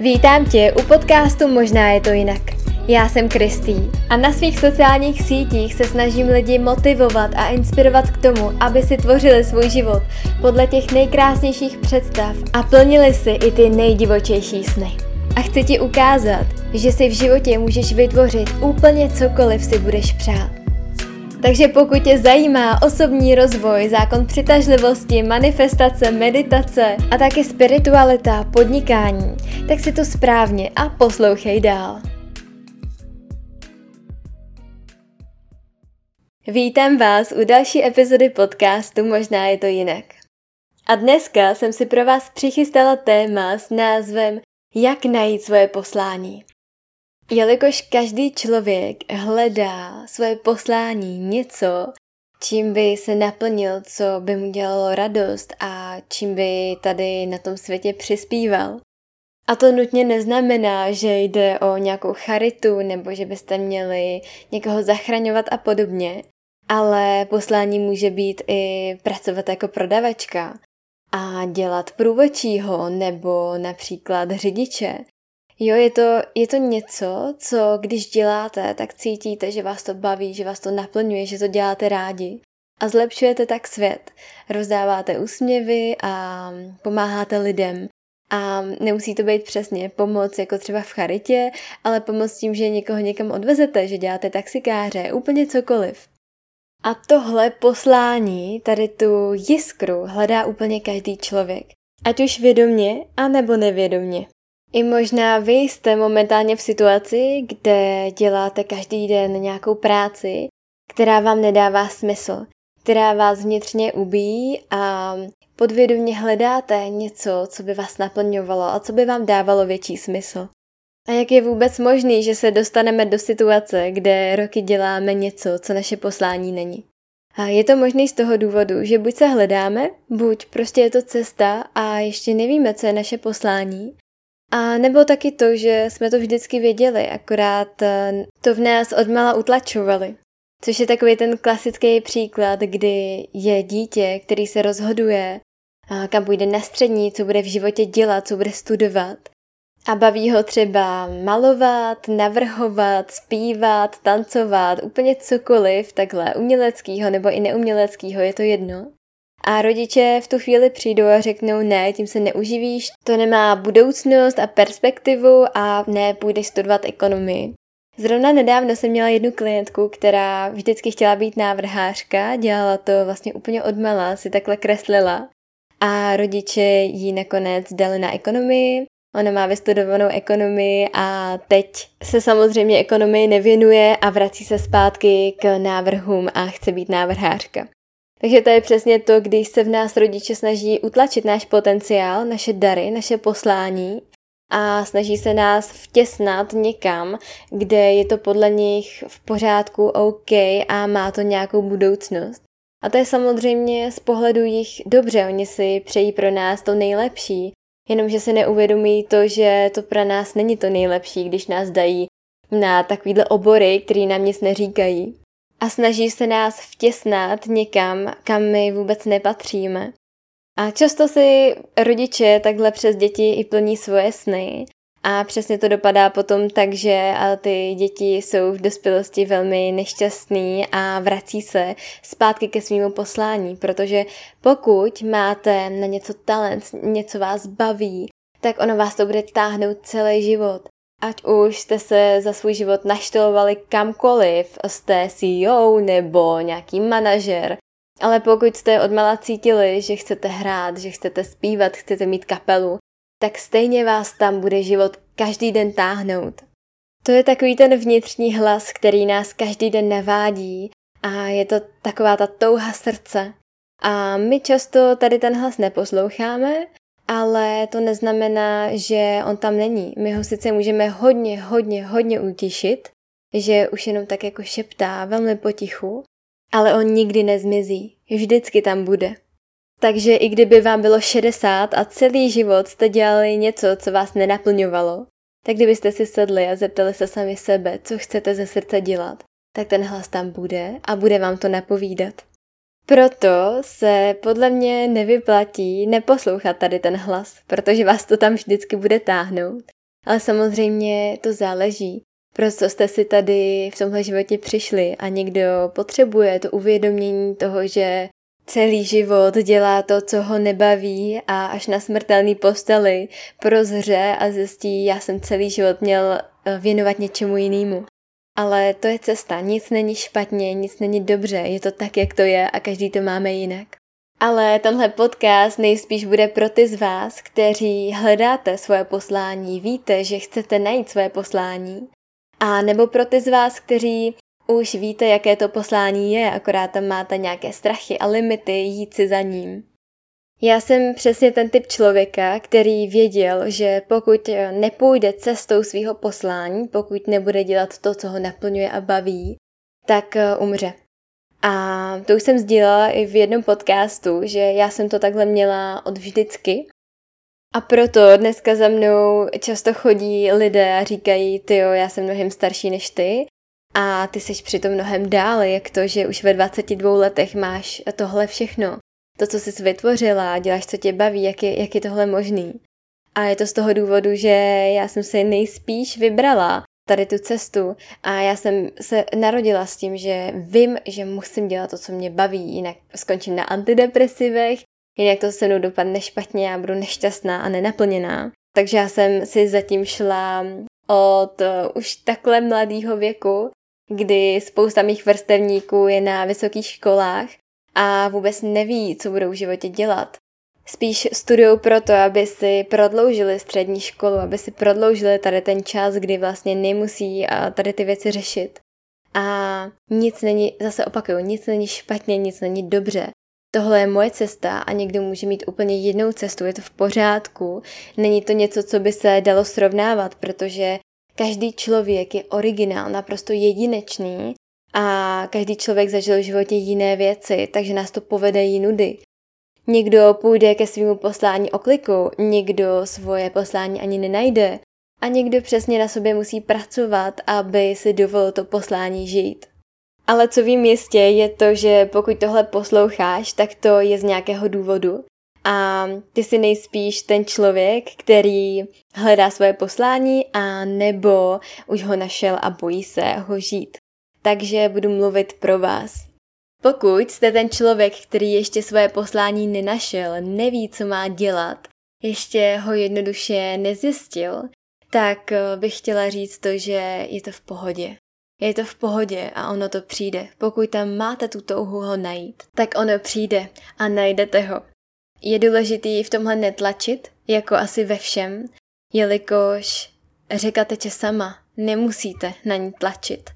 Vítám tě u podcastu Možná je to jinak. Já jsem Kristý a na svých sociálních sítích se snažím lidi motivovat a inspirovat k tomu, aby si tvořili svůj život podle těch nejkrásnějších představ a plnili si i ty nejdivočejší sny. A chci ti ukázat, že si v životě můžeš vytvořit úplně cokoliv si budeš přát. Takže pokud tě zajímá osobní rozvoj, zákon přitažlivosti, manifestace, meditace a taky spiritualita, podnikání, tak si to správně a poslouchej dál. Vítám vás u další epizody podcastu Možná je to jinak. A dneska jsem si pro vás přichystala téma s názvem Jak najít svoje poslání. Jelikož každý člověk hledá svoje poslání, něco, čím by se naplnil, co by mu dělalo radost a čím by tady na tom světě přispíval. A to nutně neznamená, že jde o nějakou charitu nebo že byste měli někoho zachraňovat a podobně, ale poslání může být i pracovat jako prodavačka a dělat průvodčího nebo například řidiče. Jo, je to něco, co když děláte, tak cítíte, že vás to baví, že vás to naplňuje, že to děláte rádi. A zlepšujete tak svět. Rozdáváte úsměvy a pomáháte lidem. A nemusí to být přesně pomoc jako třeba v charitě, ale pomoc tím, že někoho někam odvezete, že děláte taxikáře, úplně cokoliv. A tohle poslání, tady tu jiskru, hledá úplně každý člověk. Ať už vědomě, anebo nevědomě. I možná vy jste momentálně v situaci, kde děláte každý den nějakou práci, která vám nedává smysl, která vás vnitřně ubíjí a podvědomě hledáte něco, co by vás naplňovalo a co by vám dávalo větší smysl. A jak je vůbec možný, že se dostaneme do situace, kde roky děláme něco, co naše poslání není? A je to možný z toho důvodu, že buď se hledáme, buď prostě je to cesta a ještě nevíme, co je naše poslání. A nebo taky to, že jsme to vždycky věděli, akorát to v nás odmala utlačovali. Což je takový ten klasický příklad, kdy je dítě, který se rozhoduje, kam půjde na střední, co bude v životě dělat, co bude studovat. A baví ho třeba malovat, navrhovat, zpívat, tancovat, úplně cokoliv, takhle uměleckýho nebo i neuměleckýho, je to jedno. A rodiče v tu chvíli přijdou a řeknou ne, tím se neuživíš, to nemá budoucnost a perspektivu a ne, půjdeš studovat ekonomii. Zrovna nedávno jsem měla jednu klientku, která vždycky chtěla být návrhářka, dělala to vlastně úplně odmala, si takhle kreslila. A rodiče jí nakonec dali na ekonomii, ona má vystudovanou ekonomii a teď se samozřejmě ekonomii nevěnuje a vrací se zpátky k návrhům a chce být návrhářka. Takže to je přesně to, když se v nás rodiče snaží utlačit náš potenciál, naše dary, naše poslání a snaží se nás vtěsnat někam, kde je to podle nich v pořádku, OK a má to nějakou budoucnost. A to je samozřejmě z pohledu jich dobře, oni si přejí pro nás to nejlepší, jenomže si neuvědomí to, že to pro nás není to nejlepší, když nás dají na takovýhle obory, který nám nic neříkají. A snaží se nás vtěsnat někam, kam my vůbec nepatříme. A často si rodiče takhle přes děti i plní svoje sny. A přesně to dopadá potom tak, že ty děti jsou v dospělosti velmi nešťastný a vrací se zpátky ke svému poslání. Protože pokud máte na něco talent, něco vás baví, tak ono vás to bude táhnout celý život. Ať už jste se za svůj život naštelovali kamkoliv, jste CEO nebo nějaký manažer, ale pokud jste odmala cítili, že chcete hrát, že chcete zpívat, chcete mít kapelu, tak stejně vás tam bude život každý den táhnout. To je takový ten vnitřní hlas, který nás každý den navádí a je to taková ta touha srdce. A my často tady ten hlas neposloucháme, ale to neznamená, že on tam není. My ho sice můžeme hodně utišit, že už jenom tak jako šeptá, velmi potichu, ale on nikdy nezmizí. Vždycky tam bude. Takže i kdyby vám bylo 60 a celý život jste dělali něco, co vás nenaplňovalo, tak kdybyste si sedli a zeptali se sami sebe, co chcete ze srdce dělat, tak ten hlas tam bude a bude vám to napovídat. Proto se podle mě nevyplatí neposlouchat tady ten hlas, protože vás to tam vždycky bude táhnout Ale samozřejmě to záleží. Proto jste si tady v tomhle životě přišli a někdo potřebuje to uvědomění toho, že celý život dělá to, co ho nebaví a až na smrtelný posteli prozře a zjistí, já jsem celý život měl věnovat něčemu jinému. Ale to je cesta, nic není špatně, nic není dobře, je to tak, jak to je a každý to máme jinak. Ale tenhle podcast nejspíš bude pro ty z vás, kteří hledáte svoje poslání, víte, že chcete najít svoje poslání. A nebo pro ty z vás, kteří už víte, jaké to poslání je, akorát tam máte nějaké strachy a limity jít si za ním. Já jsem přesně ten typ člověka, který věděl, že pokud nepůjde cestou svého poslání, pokud nebude dělat to, co ho naplňuje a baví, tak umře. A to už jsem sdílela i v jednom podcastu, že já jsem to takhle měla od vždycky. A proto dneska za mnou často chodí lidé a říkají, tyjo, já jsem mnohem starší než ty a ty jsi přitom mnohem dál, jak to, že už ve 22 letech máš tohle všechno. To, co jsi vytvořila, děláš, co tě baví, jak je tohle možný. A je to z toho důvodu, že já jsem si nejspíš vybrala tady tu cestu a já jsem se narodila s tím, že vím, že musím dělat to, co mě baví, jinak skončím na antidepresivech, jinak to se mnou dopadne špatně, já budu nešťastná a nenaplněná. Takže já jsem si zatím šla od už takhle mladého věku, kdy spousta mých vrstevníků je na vysokých školách a vůbec neví, co budou v životě dělat. Spíš studují proto, aby si prodloužili střední školu, aby si prodloužili tady ten čas, kdy vlastně nemusí tady ty věci řešit. A nic není, zase opakuju, nic není špatně, nic není dobře. Tohle je moje cesta a někdo může mít úplně jinou cestu, je to v pořádku. Není to něco, co by se dalo srovnávat, protože každý člověk je originál, naprosto jedinečný a každý člověk zažil v životě jiné věci, takže nás to povede jinudy. Někdo půjde ke svému poslání oklikou, někdo svoje poslání ani nenajde a někdo přesně na sobě musí pracovat, aby si dovolil to poslání žít. Ale co vím jistě, je to, že pokud tohle posloucháš, tak to je z nějakého důvodu. A ty jsi nejspíš ten člověk, který hledá svoje poslání a nebo už ho našel a bojí se ho žít. Takže budu mluvit pro vás. Pokud jste ten člověk, který ještě svoje poslání nenašel, neví, co má dělat, ještě ho jednoduše nezjistil, tak bych chtěla říct to, že je to v pohodě. Je to v pohodě a ono to přijde. Pokud tam máte tu touhu ho najít, tak ono přijde a najdete ho. Je důležitý v tomhle netlačit, jako asi ve všem, jelikož řeka teče sama, nemusíte na ní tlačit.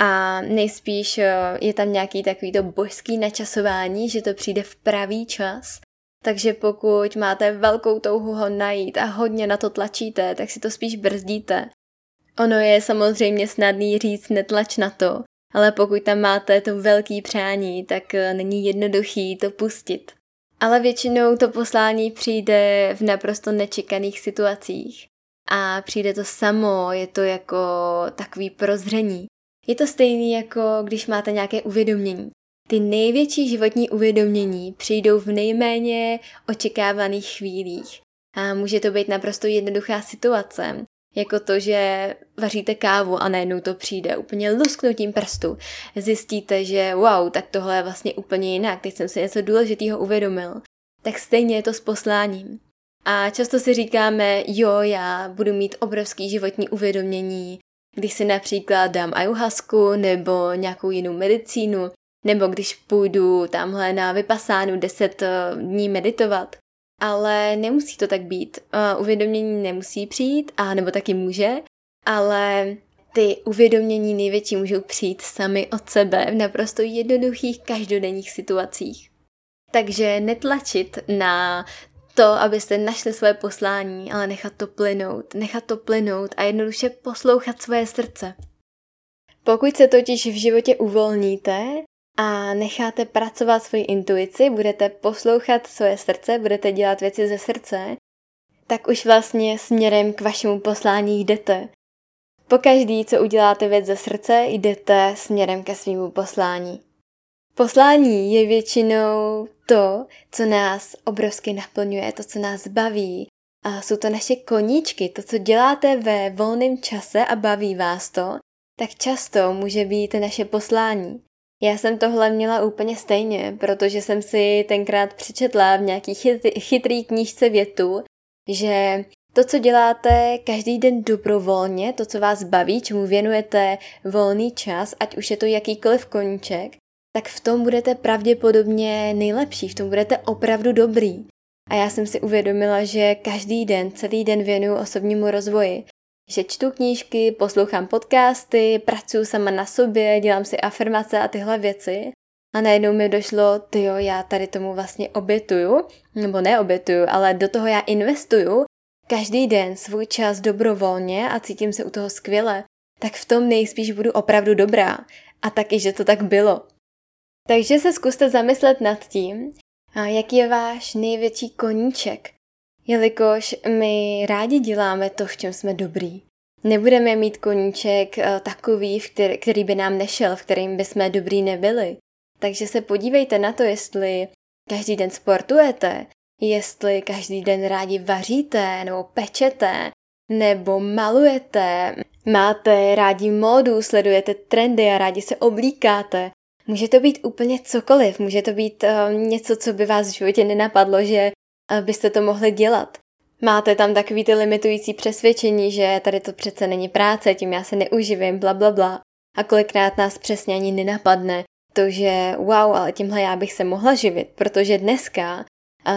A nejspíš je tam nějaký takovýto božský načasování, že to přijde v pravý čas. Takže pokud máte velkou touhu ho najít a hodně na to tlačíte, tak si to spíš brzdíte. Ono je samozřejmě snadný říct netlač na to, ale pokud tam máte to velké přání, tak není jednoduchý to pustit. Ale většinou to poslání přijde v naprosto nečekaných situacích. A přijde to samo, je to jako takový prozření. Je to stejný jako když máte nějaké uvědomění. Ty největší životní uvědomění přijdou v nejméně očekávaných chvílích. A může to být naprosto jednoduchá situace. Jako to, že vaříte kávu a najednou to přijde úplně lusknutím prstu. Zjistíte, že wow, tak tohle je vlastně úplně jinak, teď jsem si něco důležitého uvědomil. Tak stejně je to s posláním. A často si říkáme, jo, já budu mít obrovský životní uvědomění, když si například dám ayahuasku nebo nějakou jinou medicínu, nebo když půjdu tamhle na vypasánu 10 dní meditovat. Ale nemusí to tak být. Uvědomění nemusí přijít, a nebo taky může, ale ty uvědomění největší můžou přijít sami od sebe v naprosto jednoduchých každodenních situacích. Takže netlačit na to, abyste našli svoje poslání, ale nechat to plynout a jednoduše poslouchat svoje srdce. Pokud se totiž v životě uvolníte a necháte pracovat svoji intuici, budete poslouchat svoje srdce, budete dělat věci ze srdce, tak už vlastně směrem k vašemu poslání jdete. Pokaždý, co uděláte věc ze srdce, jdete směrem ke svému poslání. Poslání je většinou to, co nás obrovsky naplňuje, to, co nás baví a jsou to naše koníčky, to, co děláte ve volném čase a baví vás to, tak často může být naše poslání. Já jsem tohle měla úplně stejně, protože jsem si tenkrát přečetla v nějaký chytrý knížce větu, že to, co děláte každý den dobrovolně, to, co vás baví, čemu věnujete volný čas, ať už je to jakýkoliv koníček, tak v tom budete pravděpodobně nejlepší, v tom budete opravdu dobrý. A já jsem si uvědomila, že každý den, celý den věnuju osobnímu rozvoji. Že čtu knížky, poslouchám podcasty, pracuju sama na sobě, dělám si afirmace a tyhle věci. A najednou mi došlo, tyjo, já tady tomu vlastně obětuju, nebo neobětuju, ale do toho já investuju každý den svůj čas dobrovolně a cítím se u toho skvěle. Tak v tom nejspíš budu opravdu dobrá. A taky, že to tak bylo. Takže se zkuste zamyslet nad tím, jaký je váš největší koníček. Jelikož my rádi děláme to, v čem jsme dobrý. Nebudeme mít koníček takový, který by nám nešel, v kterým by jsme dobrý nebyli. Takže se podívejte na to, jestli každý den sportujete, jestli každý den rádi vaříte, nebo pečete, nebo malujete, máte rádi módu, sledujete trendy a rádi se oblíkáte. Může to být úplně cokoliv, může to být něco, co by vás v životě nenapadlo, že byste to mohli dělat. Máte tam takový ty limitující přesvědčení, že tady to přece není práce, tím já se neuživím, bla, bla, bla. A kolikrát nás přesně ani nenapadne to, že wow, ale tímhle já bych se mohla živit, protože dneska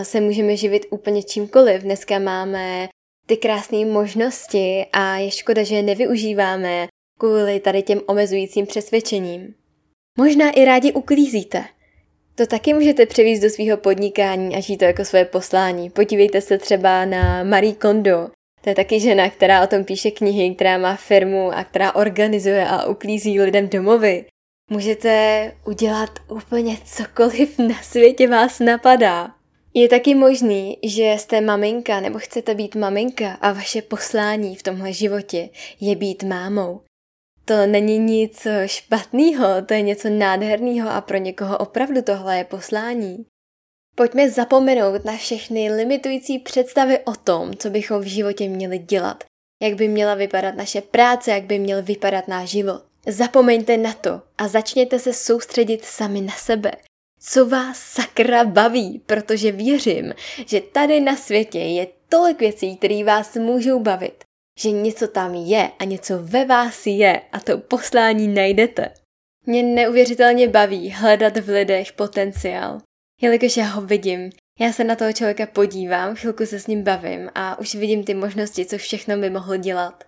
se můžeme živit úplně čímkoliv. Dneska máme ty krásné možnosti a je škoda, že je nevyužíváme kvůli tady těm omezujícím přesvědčením. Možná i rádi uklízíte. To taky můžete převést do svého podnikání a žít to jako svoje poslání. Podívejte se třeba na Marie Kondo. To je taky žena, která o tom píše knihy, která má firmu a která organizuje a uklízí lidem domovy. Můžete udělat úplně cokoliv na světě vás napadá. Je taky možný, že jste maminka nebo chcete být maminka a vaše poslání v tomhle životě je být mámou. To není nic špatného, to je něco nádherného a pro někoho opravdu tohle je poslání. Pojďme zapomenout na všechny limitující představy o tom, co bychom v životě měli dělat, jak by měla vypadat naše práce, jak by měl vypadat náš život. Zapomeňte na to a začněte se soustředit sami na sebe. Co vás sakra baví, protože věřím, že tady na světě je tolik věcí, které vás můžou bavit. Že něco tam je a něco ve vás je a to poslání najdete. Mě neuvěřitelně baví hledat v lidech potenciál. Jelikož já ho vidím, já se na toho člověka podívám, chvilku se s ním bavím a už vidím ty možnosti, co všechno by mohl dělat.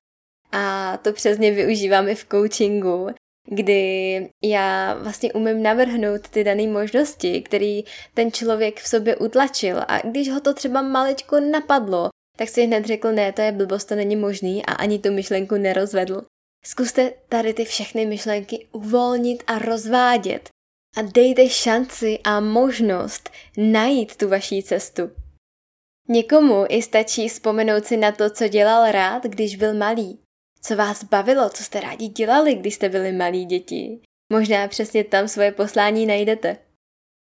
A to přesně využívám i v coachingu, kdy já vlastně umím navrhnout ty dané možnosti, které ten člověk v sobě utlačil a když ho to třeba maličko napadlo, tak si hned řekl, ne, to je blbost, to není možný a ani tu myšlenku nerozvedl. Zkuste tady ty všechny myšlenky uvolnit a rozvádět a dejte šanci a možnost najít tu vaší cestu. Někomu i stačí vzpomenout si na to, co dělal rád, když byl malý. Co vás bavilo, co jste rádi dělali, když jste byli malí děti. Možná přesně tam svoje poslání najdete.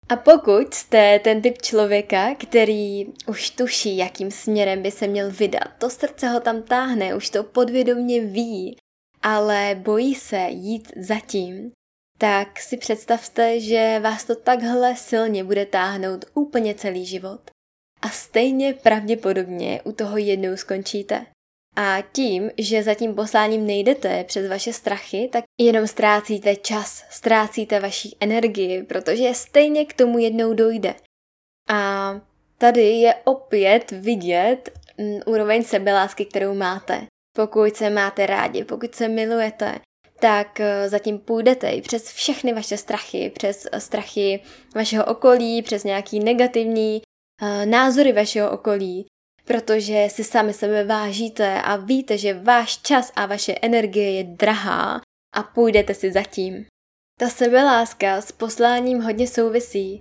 A pokud jste ten typ člověka, který už tuší, jakým směrem by se měl vydat, to srdce ho tam táhne, už to podvědomě ví, ale bojí se jít za tím, tak si představte, že vás to takhle silně bude táhnout úplně celý život. A stejně pravděpodobně u toho jednou skončíte. A tím, že za tím posláním nejdete přes vaše strachy, tak jenom ztrácíte čas, ztrácíte vaší energii, protože stejně k tomu jednou dojde. A tady je opět vidět úroveň sebelásky, kterou máte. Pokud se máte rádi, pokud se milujete, tak zatím půjdete i přes všechny vaše strachy, přes strachy vašeho okolí, přes nějaký negativní názory vašeho okolí. Protože si sami sebe vážíte a víte, že váš čas a vaše energie je drahá a půjdete si za tím. Ta sebeláska s posláním hodně souvisí.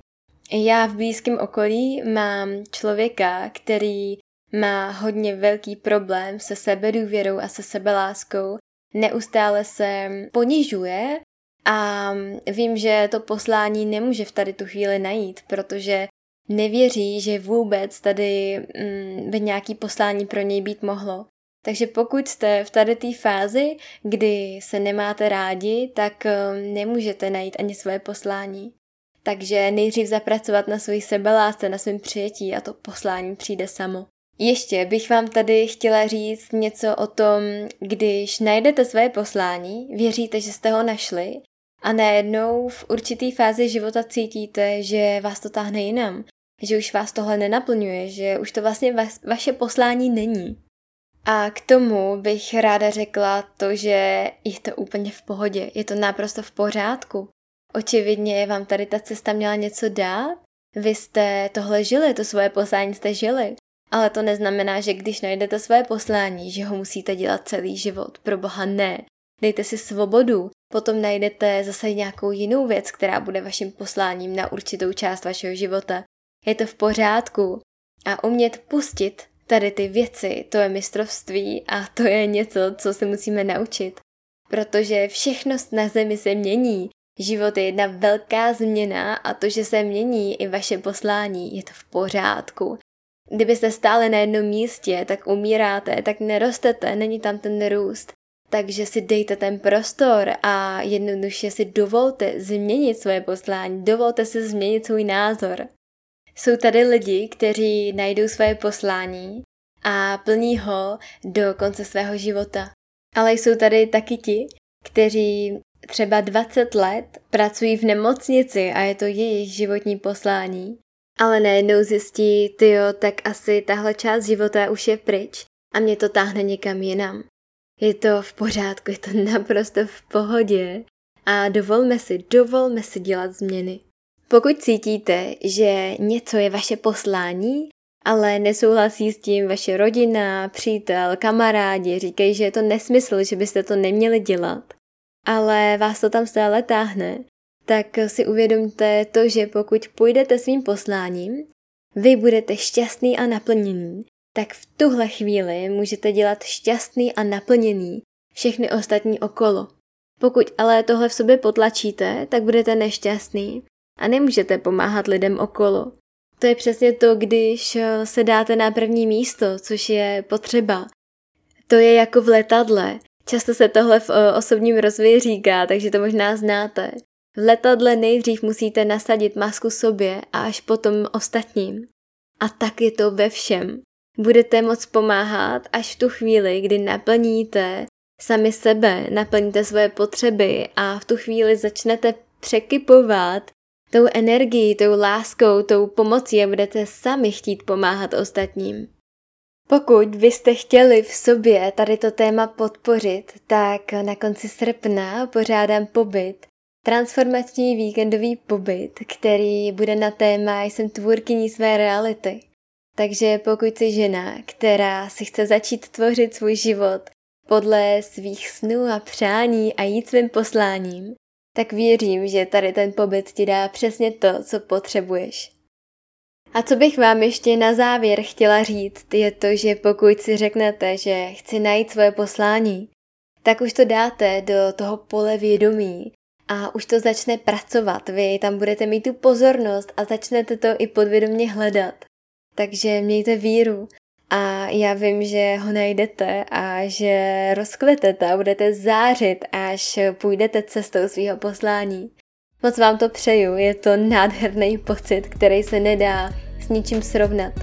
Já v blízkém okolí mám člověka, který má hodně velký problém se sebedůvěrou a se sebeláskou. Neustále se ponižuje a vím, že to poslání nemůže v tady tu chvíli najít, protože nevěří, že vůbec tady by nějaký poslání pro něj být mohlo. Takže pokud jste v tady té fázi, kdy se nemáte rádi, tak nemůžete najít ani svoje poslání. Takže nejdřív zapracovat na svoji sebelásce, na svém přijetí a to poslání přijde samo. Ještě bych vám tady chtěla říct něco o tom, když najdete své poslání, věříte, že jste ho našli a najednou v určitý fázi života cítíte, že vás to táhne jinam, že už vás tohle nenaplňuje, že už to vlastně vaše poslání není. A k tomu bych ráda řekla to, že je to úplně v pohodě, je to naprosto v pořádku. Očividně vám tady ta cesta měla něco dát, vy jste tohle žili, to svoje poslání jste žili. Ale to neznamená, že když najdete své poslání, že ho musíte dělat celý život. Proboha ne. Dejte si svobodu, potom najdete zase nějakou jinou věc, která bude vaším posláním na určitou část vašeho života. Je to v pořádku. A umět pustit tady ty věci, to je mistrovství a to je něco, co se musíme naučit. Protože všechno na zemi se mění. Život je jedna velká změna a to, že se mění i vaše poslání, je to v pořádku. Kdybyste stále na jednom místě, tak umíráte, tak nerostete, není tam ten růst. Takže si dejte ten prostor a jednoduše si dovolte změnit svoje poslání, dovolte si změnit svůj názor. Jsou tady lidi, kteří najdou svoje poslání a plní ho do konce svého života. Ale jsou tady taky ti, kteří třeba 20 let pracují v nemocnici a je to jejich životní poslání. Ale najednou zjistí, tyjo, tak asi tahle část života už je pryč a mě to táhne někam jinam. Je to v pořádku, je to naprosto v pohodě a dovolme si dělat změny. Pokud cítíte, že něco je vaše poslání, ale nesouhlasí s tím vaše rodina, přítel, kamarádi, říkají, že je to nesmysl, že byste to neměli dělat, ale vás to tam stále táhne, tak si uvědomte to, že pokud půjdete svým posláním, vy budete šťastný a naplněný, tak v tuhle chvíli můžete dělat šťastný a naplněný všechny ostatní okolo. Pokud ale tohle v sobě potlačíte, tak budete nešťastný a nemůžete pomáhat lidem okolo. To je přesně to, když se dáte na první místo, což je potřeba. To je jako v letadle. Často se tohle v osobním rozvoji říká, takže to možná znáte. V letadle nejdřív musíte nasadit masku sobě a až potom ostatním. A tak je to ve všem. Budete moct pomáhat až v tu chvíli, kdy naplníte sami sebe, naplníte svoje potřeby a v tu chvíli začnete překypovat tou energií, tou láskou, tou pomocí a budete sami chtít pomáhat ostatním. Pokud byste chtěli v sobě tady to téma podpořit, tak na konci srpna pořádám pobyt. Transformační víkendový pobyt, který bude na téma Jsem tvůrkyní své reality. Takže pokud jsi žena, která si chce začít tvořit svůj život podle svých snů a přání a jít svým posláním, tak věřím, že tady ten pobyt ti dá přesně to, co potřebuješ. A co bych vám ještě na závěr chtěla říct, je to, že pokud si řeknete, že chci najít svoje poslání, tak už to dáte do toho pole vědomí, a už to začne pracovat, vy tam budete mít tu pozornost a začnete to i podvědomě hledat. Takže mějte víru a já vím, že ho najdete a že rozkvetete a budete zářit, až půjdete cestou svého poslání. Moc vám to přeju, je to nádherný pocit, který se nedá s ničím srovnat.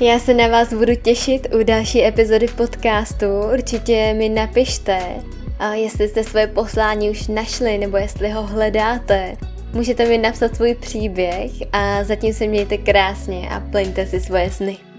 Já se na vás budu těšit u další epizody podcastu, určitě mi napište, a jestli jste svoje poslání už našli, nebo jestli ho hledáte, můžete mi napsat svůj příběh a zatím se mějte krásně a plňte si svoje sny.